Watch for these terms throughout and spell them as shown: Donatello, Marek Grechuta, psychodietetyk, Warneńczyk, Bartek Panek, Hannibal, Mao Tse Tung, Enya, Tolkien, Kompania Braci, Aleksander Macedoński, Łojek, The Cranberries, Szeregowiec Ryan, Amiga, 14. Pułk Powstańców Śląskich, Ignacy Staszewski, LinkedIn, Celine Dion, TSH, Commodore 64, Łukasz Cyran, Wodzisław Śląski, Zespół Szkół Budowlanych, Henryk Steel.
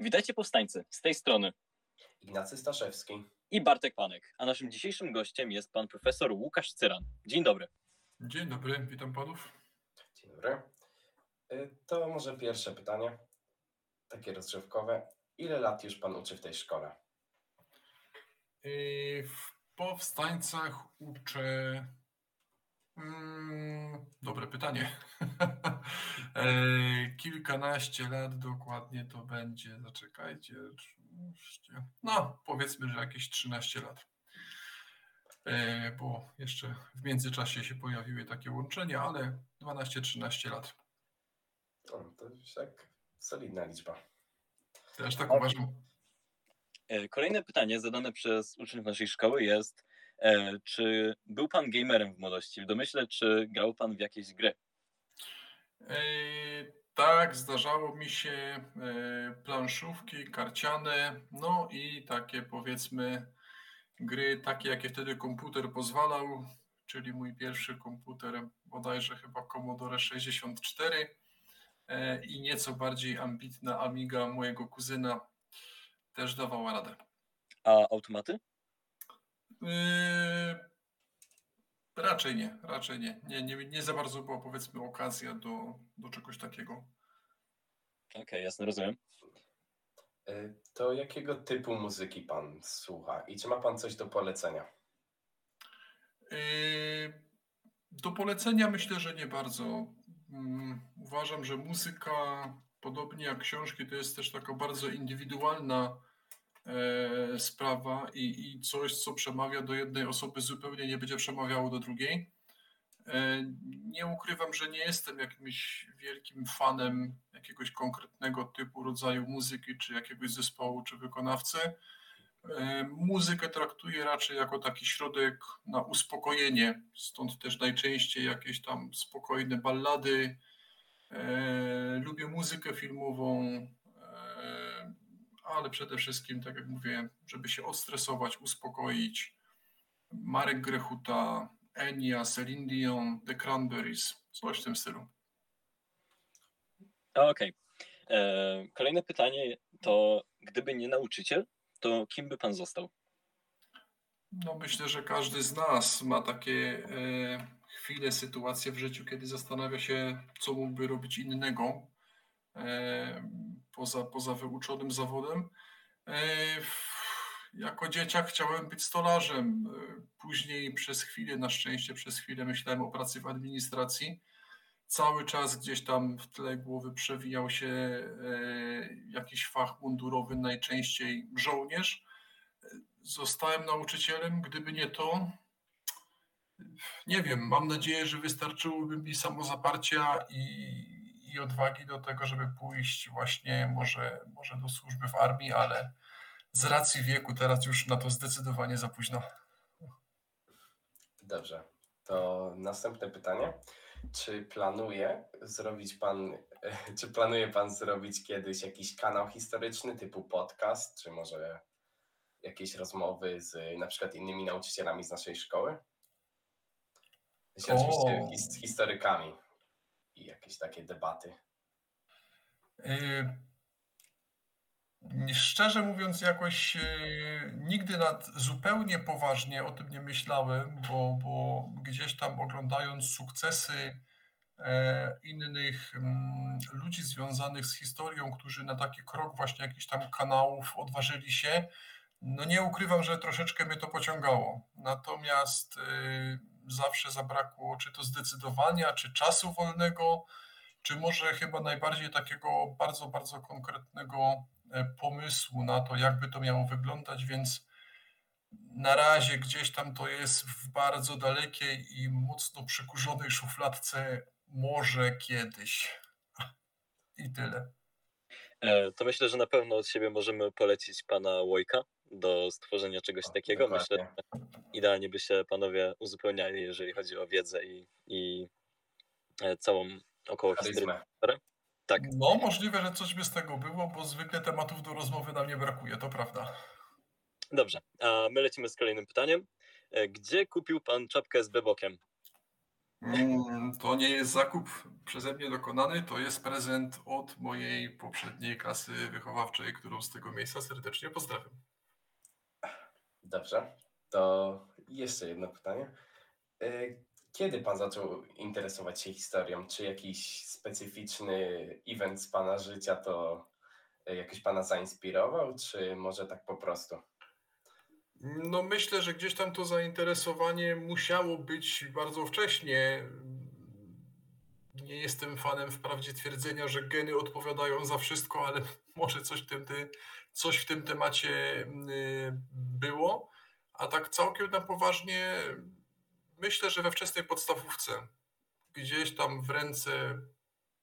Witajcie powstańcy, z tej strony Ignacy Staszewski i Bartek Panek, a naszym dzisiejszym gościem jest pan profesor Łukasz Cyran. Dzień dobry. Dzień dobry, witam panów. Dzień dobry. To może pierwsze pytanie, takie rozgrzewkowe. Ile lat już pan uczy w tej szkole? W powstańcach uczę... Dobre pytanie. Kilkanaście lat dokładnie to będzie, zaczekajcie, no powiedzmy, że jakieś 13 lat, bo jeszcze w międzyczasie się pojawiły takie łączenia, ale 12-13 lat. O, to już tak solidna liczba. Też tak uważam. Kolejne pytanie zadane przez uczniów naszej szkoły jest: czy był pan gamerem w młodości? W domyśle, czy grał pan w jakieś gry? Tak, zdarzało mi się planszówki, karciane, no i takie powiedzmy gry, takie jakie wtedy komputer pozwalał, czyli mój pierwszy komputer bodajże chyba Commodore 64 i nieco bardziej ambitna Amiga mojego kuzyna też dawała radę. A automaty? Raczej nie. Nie za bardzo była powiedzmy okazja do czegoś takiego. Okej, jasne, rozumiem. To jakiego typu muzyki pan słucha i czy ma pan coś do polecenia? Do polecenia myślę, że nie bardzo. Uważam, że muzyka, podobnie jak książki, to jest też taka bardzo indywidualna sprawa i coś, co przemawia do jednej osoby, zupełnie nie będzie przemawiało do drugiej. Nie ukrywam, że nie jestem jakimś wielkim fanem jakiegoś konkretnego typu rodzaju muzyki, czy jakiegoś zespołu, czy wykonawcy. Muzykę traktuję raczej jako taki środek na uspokojenie, stąd też najczęściej jakieś tam spokojne ballady. Lubię muzykę filmową, ale przede wszystkim, tak jak mówię, żeby się odstresować, uspokoić. Marek Grechuta, Enya, Celine Dion, The Cranberries, coś w tym stylu. Okej. Kolejne pytanie to, gdyby nie nauczyciel, to kim by pan został? No myślę, że każdy z nas ma takie chwile, sytuacje w życiu, kiedy zastanawia się, co mógłby robić innego. Poza wyuczonym zawodem. Jako dzieciak chciałem być stolarzem. Później przez chwilę, na szczęście przez chwilę myślałem o pracy w administracji. Cały czas gdzieś tam w tle głowy przewijał się jakiś fach mundurowy, najczęściej żołnierz. Zostałem nauczycielem, gdyby nie to... Nie wiem, mam nadzieję, że wystarczyłoby mi samozaparcia i odwagi do tego, żeby pójść właśnie może do służby w armii, ale z racji wieku teraz już na to zdecydowanie za późno. Dobrze, to następne pytanie. Czy planuje pan zrobić kiedyś jakiś kanał historyczny typu podcast, czy może jakieś rozmowy z na przykład innymi nauczycielami z naszej szkoły? Oczywiście z historykami. I jakieś takie debaty? Szczerze mówiąc, jakoś nigdy zupełnie poważnie o tym nie myślałem, bo gdzieś tam oglądając sukcesy innych ludzi związanych z historią, którzy na taki krok właśnie jakichś tam kanałów odważyli się, no nie ukrywam, że troszeczkę mnie to pociągało. Natomiast... zawsze zabrakło czy to zdecydowania, czy czasu wolnego, czy może chyba najbardziej takiego bardzo, bardzo konkretnego pomysłu na to, jakby to miało wyglądać, więc na razie gdzieś tam to jest w bardzo dalekiej i mocno przykurzonej szufladce, może kiedyś. I tyle. To myślę, że na pewno od siebie możemy polecić pana Łojka do stworzenia czegoś takiego. Dokładnie. Myślę, że idealnie by się panowie uzupełniali, jeżeli chodzi o wiedzę i całą około historię. Tak. No możliwe, że coś by z tego było, bo zwykle tematów do rozmowy nam nie brakuje, to prawda. Dobrze, a my lecimy z kolejnym pytaniem. Gdzie kupił pan czapkę z bebokiem? To nie jest zakup przeze mnie dokonany, to jest prezent od mojej poprzedniej klasy wychowawczej, którą z tego miejsca serdecznie pozdrawiam. Dobrze, to jeszcze jedno pytanie. Kiedy pan zaczął interesować się historią? Czy jakiś specyficzny event z pana życia to jakoś pana zainspirował, czy może tak po prostu? No myślę, że gdzieś tam to zainteresowanie musiało być bardzo wcześnie. Nie jestem fanem wprawdzie twierdzenia, że geny odpowiadają za wszystko, ale może coś w tym temacie było. A tak całkiem na poważnie myślę, że we wczesnej podstawówce gdzieś tam w ręce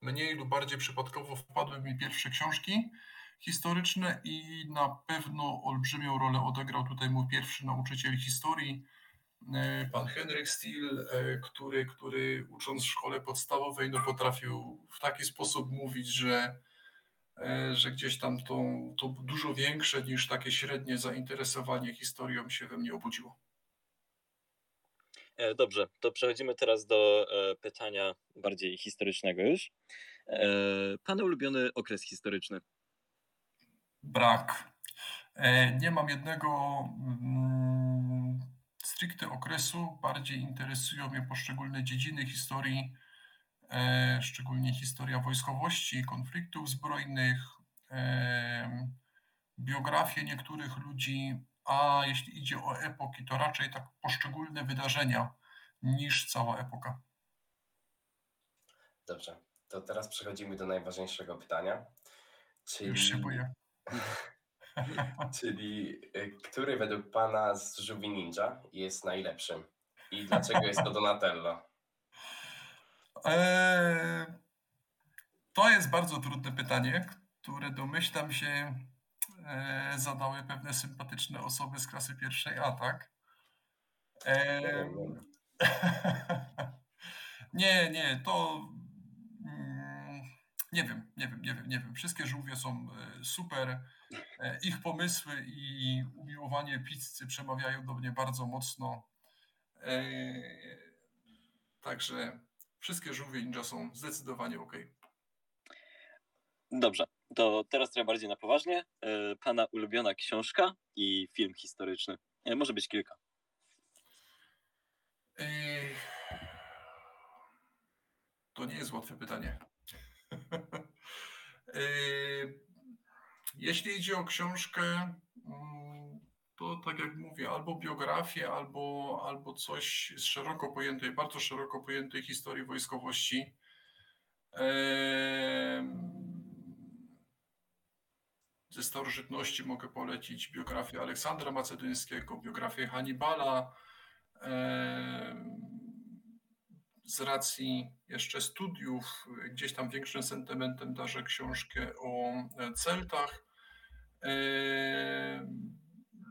mniej lub bardziej przypadkowo wpadły mi pierwsze książki historyczne i na pewno olbrzymią rolę odegrał tutaj mój pierwszy nauczyciel historii, pan Henryk Steel, który ucząc w szkole podstawowej potrafił w taki sposób mówić, że gdzieś tam to dużo większe niż takie średnie zainteresowanie historią się we mnie obudziło. Dobrze, to przechodzimy teraz do pytania bardziej historycznego już. Pana ulubiony okres historyczny? Brak. Nie mam jednego stricte okresu. Bardziej interesują mnie poszczególne dziedziny historii, szczególnie historia wojskowości, konfliktów zbrojnych, biografie niektórych ludzi, a jeśli idzie o epoki, to raczej tak poszczególne wydarzenia niż cała epoka. Dobrze, to teraz przechodzimy do najważniejszego pytania. Czyli... Już się boję. Czyli który według pana z Żółwi Ninja jest najlepszym i dlaczego jest to Donatello? To jest bardzo trudne pytanie, które domyślam się zadały pewne sympatyczne osoby z klasy pierwszej A, tak? Nie, to... Nie wiem. Wszystkie żółwie są super. Ich pomysły i umiłowanie pizzy przemawiają do mnie bardzo mocno. Także wszystkie żółwie ninja są zdecydowanie okej. Dobrze, to teraz trochę bardziej na poważnie. Pana ulubiona książka i film historyczny. Może być kilka. To nie jest łatwe pytanie. Jeśli idzie o książkę, to tak jak mówię, albo biografię, albo coś z szeroko pojętej, bardzo szeroko pojętej historii wojskowości. Ze starożytności mogę polecić biografię Aleksandra Macedońskiego, biografię Hannibala. Z racji jeszcze studiów, gdzieś tam większym sentymentem darzę książkę o Celtach.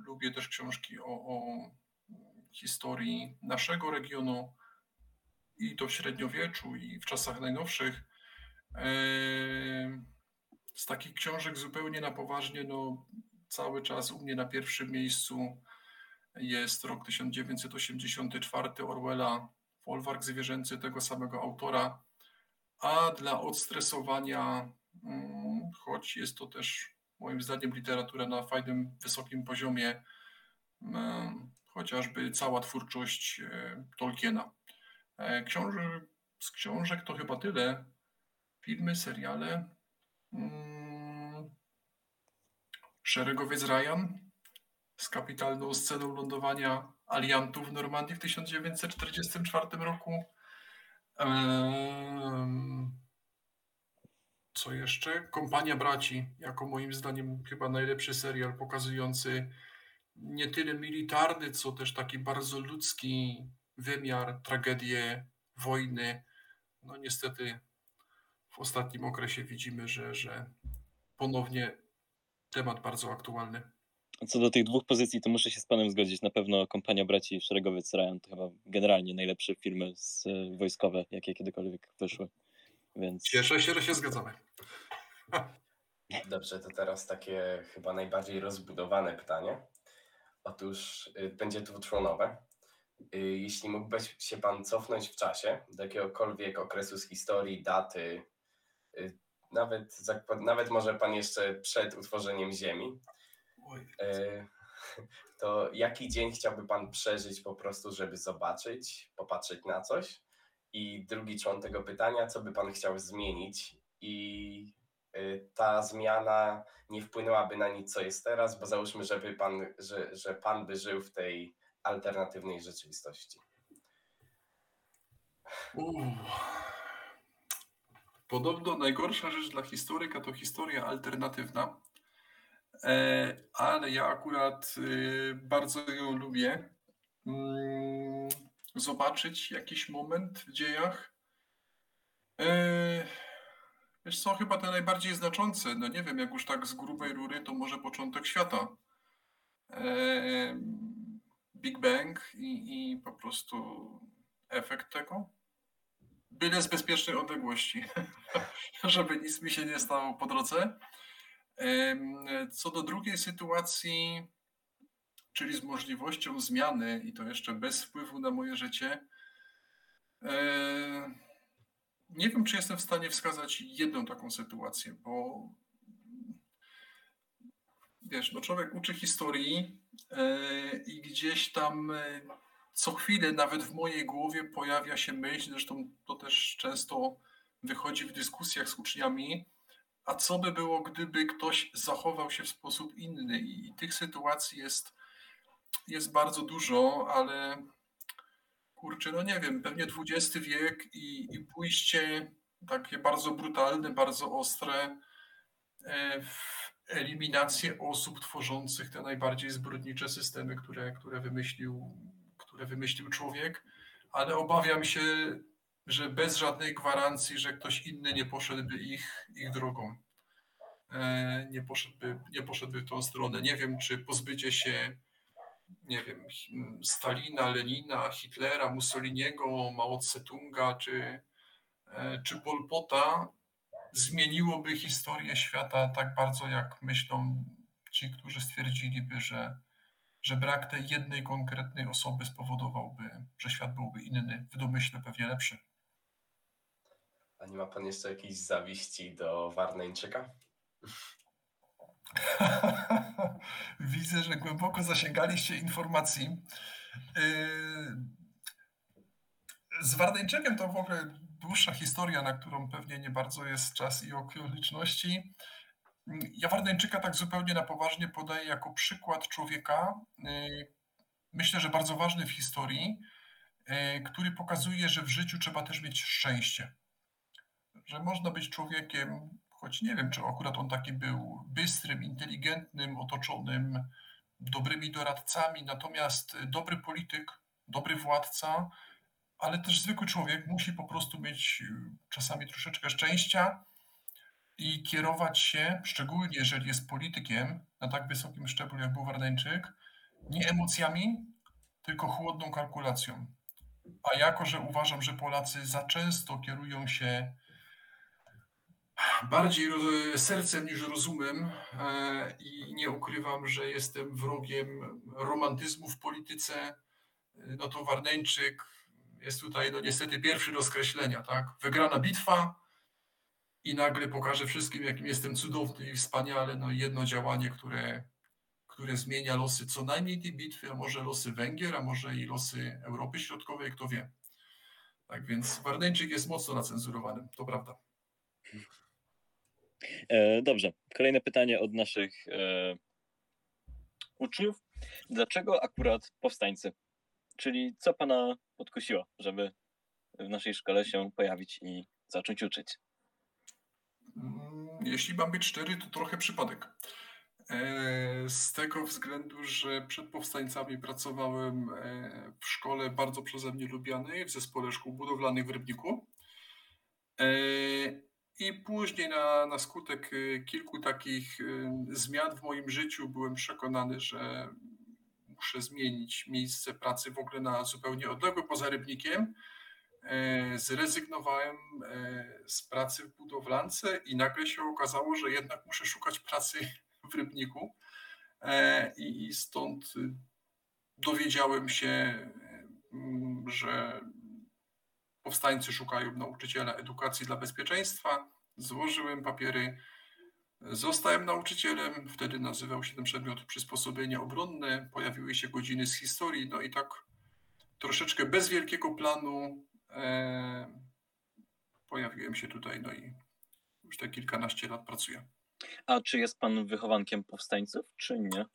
Lubię też książki o historii naszego regionu i to w średniowieczu i w czasach najnowszych. Z takich książek zupełnie na poważnie, cały czas u mnie na pierwszym miejscu jest rok 1984 Orwella, Folwark zwierzęcy tego samego autora, a dla odstresowania, choć jest to też moim zdaniem literatura na fajnym, wysokim poziomie, chociażby cała twórczość Tolkiena. Z książek to chyba tyle. Filmy, seriale. Szeregowiec Ryan z kapitalną sceną lądowania aliantów w Normandii w 1944 roku. Co jeszcze? Kompania Braci, jako moim zdaniem chyba najlepszy serial pokazujący nie tyle militarny, co też taki bardzo ludzki wymiar, tragedię, wojny. No niestety w ostatnim okresie widzimy, że ponownie temat bardzo aktualny. Co do tych dwóch pozycji, to muszę się z panem zgodzić. Na pewno Kompania Braci i Szeregowiec Ryan to chyba generalnie najlepsze filmy wojskowe, jakie kiedykolwiek wyszły. Więc... Cieszę się, że się zgadzamy. Dobrze, to teraz takie chyba najbardziej rozbudowane pytanie. Otóż będzie dwutrunowe. Jeśli mógłby się pan cofnąć w czasie do jakiegokolwiek okresu z historii, daty, nawet może pan jeszcze przed utworzeniem Ziemi, to jaki dzień chciałby pan przeżyć po prostu, żeby zobaczyć, popatrzeć na coś? I drugi człon tego pytania, co by pan chciał zmienić i ta zmiana nie wpłynęłaby na nic, co jest teraz, bo załóżmy, że pan by żył w tej alternatywnej rzeczywistości. Podobno najgorsza rzecz dla historyka to historia alternatywna, ale ja akurat bardzo ją lubię. Zobaczyć jakiś moment w dziejach. Wiesz co, chyba te najbardziej znaczące, no nie wiem, jak już tak z grubej rury, to może początek świata. Big Bang i po prostu efekt tego. Byle z bezpiecznej odległości, żeby nic mi się nie stało po drodze. Co do drugiej sytuacji, czyli z możliwością zmiany i to jeszcze bez wpływu na moje życie, nie wiem, czy jestem w stanie wskazać jedną taką sytuację, bo wiesz, no człowiek uczy historii i gdzieś tam co chwilę nawet w mojej głowie pojawia się myśl, zresztą to też często wychodzi w dyskusjach z uczniami, a co by było, gdyby ktoś zachował się w sposób inny, i tych sytuacji jest bardzo dużo, ale kurczę, no nie wiem, pewnie XX wiek i pójście takie bardzo brutalne, bardzo ostre w eliminację osób tworzących te najbardziej zbrodnicze systemy, które wymyślił człowiek, ale obawiam się, że bez żadnej gwarancji, że ktoś inny nie poszedłby ich drogą. Nie poszedłby w tą stronę. Nie wiem, czy pozbycie się, nie wiem, Stalina, Lenina, Hitlera, Mussoliniego, Mao Tse Tunga czy Pol Pota zmieniłoby historię świata tak bardzo, jak myślą ci, którzy stwierdziliby, że brak tej jednej konkretnej osoby spowodowałby, że świat byłby inny, w domyśle pewnie lepszy. A nie ma pan jeszcze jakiejś zawiści do Warneńczyka? Widzę, że głęboko zasięgaliście informacji. Z Warneńczykiem to w ogóle dłuższa historia, na którą pewnie nie bardzo jest czas i okoliczności. Ja Warneńczyka tak zupełnie na poważnie podaję jako przykład człowieka, myślę, że bardzo ważny w historii, który pokazuje, że w życiu trzeba też mieć szczęście. Że można być człowiekiem, choć nie wiem, czy akurat on taki był, bystrym, inteligentnym, otoczonym dobrymi doradcami, natomiast dobry polityk, dobry władca, ale też zwykły człowiek musi po prostu mieć czasami troszeczkę szczęścia i kierować się, szczególnie jeżeli jest politykiem na tak wysokim szczeblu, jak był Warneńczyk, nie emocjami, tylko chłodną kalkulacją. A jako, że uważam, że Polacy za często kierują się bardziej sercem niż rozumem i nie ukrywam, że jestem wrogiem romantyzmu w polityce, no to Warneńczyk jest tutaj no niestety pierwszy do skreślenia, tak? Wygrana bitwa i nagle pokażę wszystkim, jakim jestem cudowny i wspaniale, no jedno działanie, które zmienia losy co najmniej tej bitwy, a może losy Węgier, a może i losy Europy Środkowej, kto wie. Tak więc Warneńczyk jest mocno nacenzurowany, to prawda. Dobrze, kolejne pytanie od naszych uczniów. Dlaczego akurat powstańcy? Czyli co pana podkusiło, żeby w naszej szkole się pojawić i zacząć uczyć? Jeśli mam być szczery, to trochę przypadek. Z tego względu, że przed powstańcami pracowałem w szkole bardzo przeze mnie lubianej, w Zespole Szkół Budowlanych w Rybniku. I później na skutek kilku takich zmian w moim życiu byłem przekonany, że muszę zmienić miejsce pracy w ogóle na zupełnie odległe poza Rybnikiem. Zrezygnowałem z pracy w budowlance i nagle się okazało, że jednak muszę szukać pracy w Rybniku. I stąd dowiedziałem się że powstańcy szukają nauczyciela edukacji dla bezpieczeństwa. Złożyłem papiery, zostałem nauczycielem, wtedy nazywał się ten przedmiot przysposobienia obronne, pojawiły się godziny z historii, no i tak troszeczkę bez wielkiego planu pojawiłem się tutaj, no i już te kilkanaście lat pracuję. A czy jest pan wychowankiem powstańców, czy nie?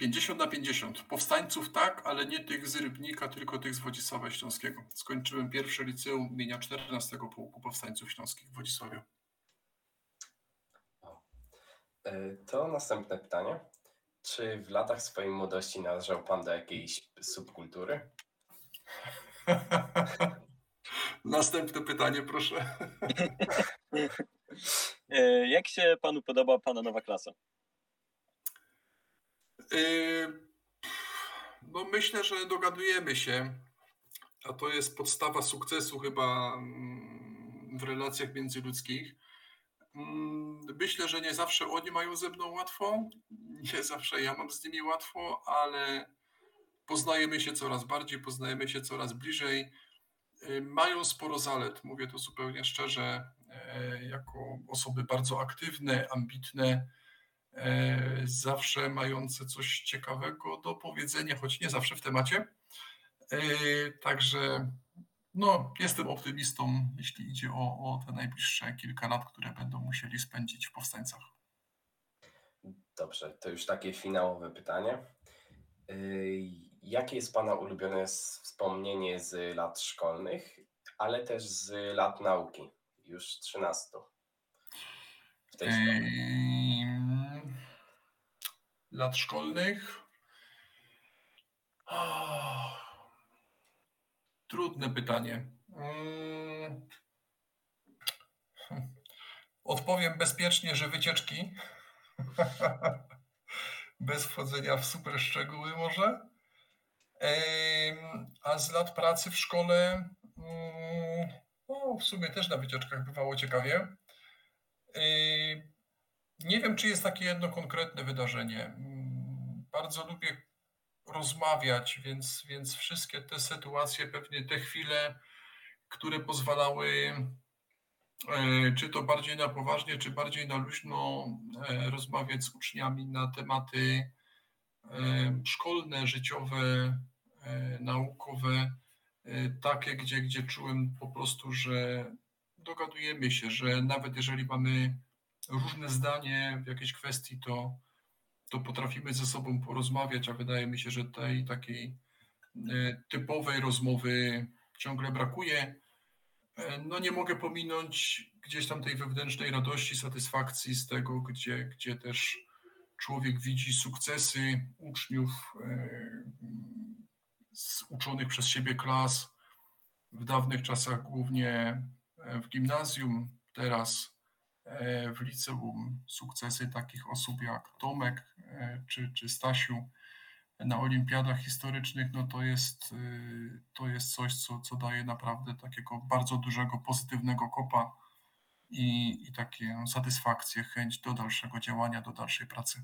50/50. Powstańców tak, ale nie tych z Rybnika, tylko tych z Wodzisława Śląskiego. Skończyłem pierwsze liceum imienia 14. Pułku Powstańców Śląskich w Wodzisławiu. To następne pytanie. Czy w latach swojej młodości należał pan do jakiejś subkultury? Następne pytanie, proszę. Jak się panu podoba pana nowa klasa? No myślę, że dogadujemy się, a to jest podstawa sukcesu chyba w relacjach międzyludzkich. Myślę, że nie zawsze oni mają ze mną łatwo, nie zawsze ja mam z nimi łatwo, ale poznajemy się coraz bardziej, poznajemy się coraz bliżej. Mają sporo zalet, mówię to zupełnie szczerze, jako osoby bardzo aktywne, ambitne, zawsze mające coś ciekawego do powiedzenia, choć nie zawsze w temacie. Także no, jestem optymistą, jeśli idzie o te najbliższe kilka lat, które będą musieli spędzić w powstańcach. Dobrze, to już takie finałowe pytanie. Jakie jest pana ulubione wspomnienie z lat szkolnych, ale też z lat nauki, już 13 w tej lat szkolnych? Trudne pytanie. Odpowiem bezpiecznie, że wycieczki. Bez wchodzenia w super szczegóły może. A z lat pracy w szkole, no w sumie też na wycieczkach bywało ciekawie. Nie wiem, czy jest takie jedno konkretne wydarzenie. Bardzo lubię rozmawiać, więc wszystkie te sytuacje, pewnie te chwile, które pozwalały czy to bardziej na poważnie, czy bardziej na luźno rozmawiać z uczniami na tematy szkolne, życiowe, naukowe, takie, gdzie czułem po prostu, że dogadujemy się, że nawet jeżeli mamy różne zdanie w jakiejś kwestii, to potrafimy ze sobą porozmawiać, a wydaje mi się, że tej takiej typowej rozmowy ciągle brakuje. No nie mogę pominąć gdzieś tam tej wewnętrznej radości, satysfakcji z tego, gdzie też człowiek widzi sukcesy uczniów z uczonych przez siebie klas. W dawnych czasach głównie w gimnazjum, teraz w liceum sukcesy takich osób jak Tomek czy Stasiu na olimpiadach historycznych, no to jest coś, co daje naprawdę takiego bardzo dużego, pozytywnego kopa i takie satysfakcję, chęć do dalszego działania, do dalszej pracy.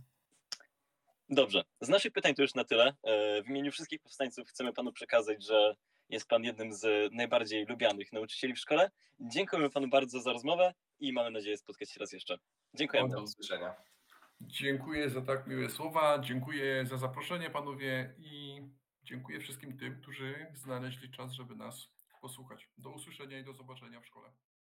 Dobrze, z naszych pytań to już na tyle. W imieniu wszystkich powstańców chcemy panu przekazać, że jest pan jednym z najbardziej lubianych nauczycieli w szkole. Dziękujemy panu bardzo za rozmowę i mamy nadzieję spotkać się raz jeszcze. Dziękujemy. Do usłyszenia. Dziękuję za tak miłe słowa, dziękuję za zaproszenie panowie i dziękuję wszystkim tym, którzy znaleźli czas, żeby nas posłuchać. Do usłyszenia i do zobaczenia w szkole.